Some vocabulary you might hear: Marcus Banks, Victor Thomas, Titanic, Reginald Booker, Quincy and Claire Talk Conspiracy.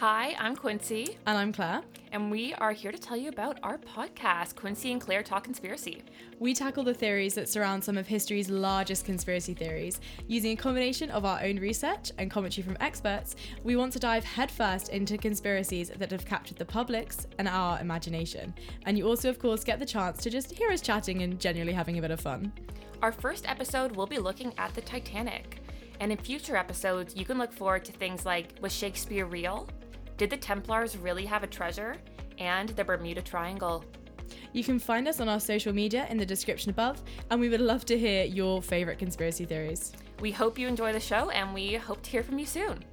Hi, I'm Quincy. And I'm Claire. And we are here to tell you about our podcast, Quincy and Claire Talk Conspiracy. We tackle the theories that surround some of history's largest conspiracy theories. Using a combination of our own research and commentary from experts, we want to dive headfirst into conspiracies that have captured the public's and our imagination. And you also, of course, get the chance to just hear us chatting and genuinely having a bit of fun. Our first episode, we'll be looking at the Titanic. And in future episodes, you can look forward to things like, was Shakespeare real? Did the Templars really have a treasure? And the Bermuda Triangle. You can find us on our social media in the description above, and we would love to hear your favorite conspiracy theories. We hope you enjoy the show, and we hope to hear from you soon.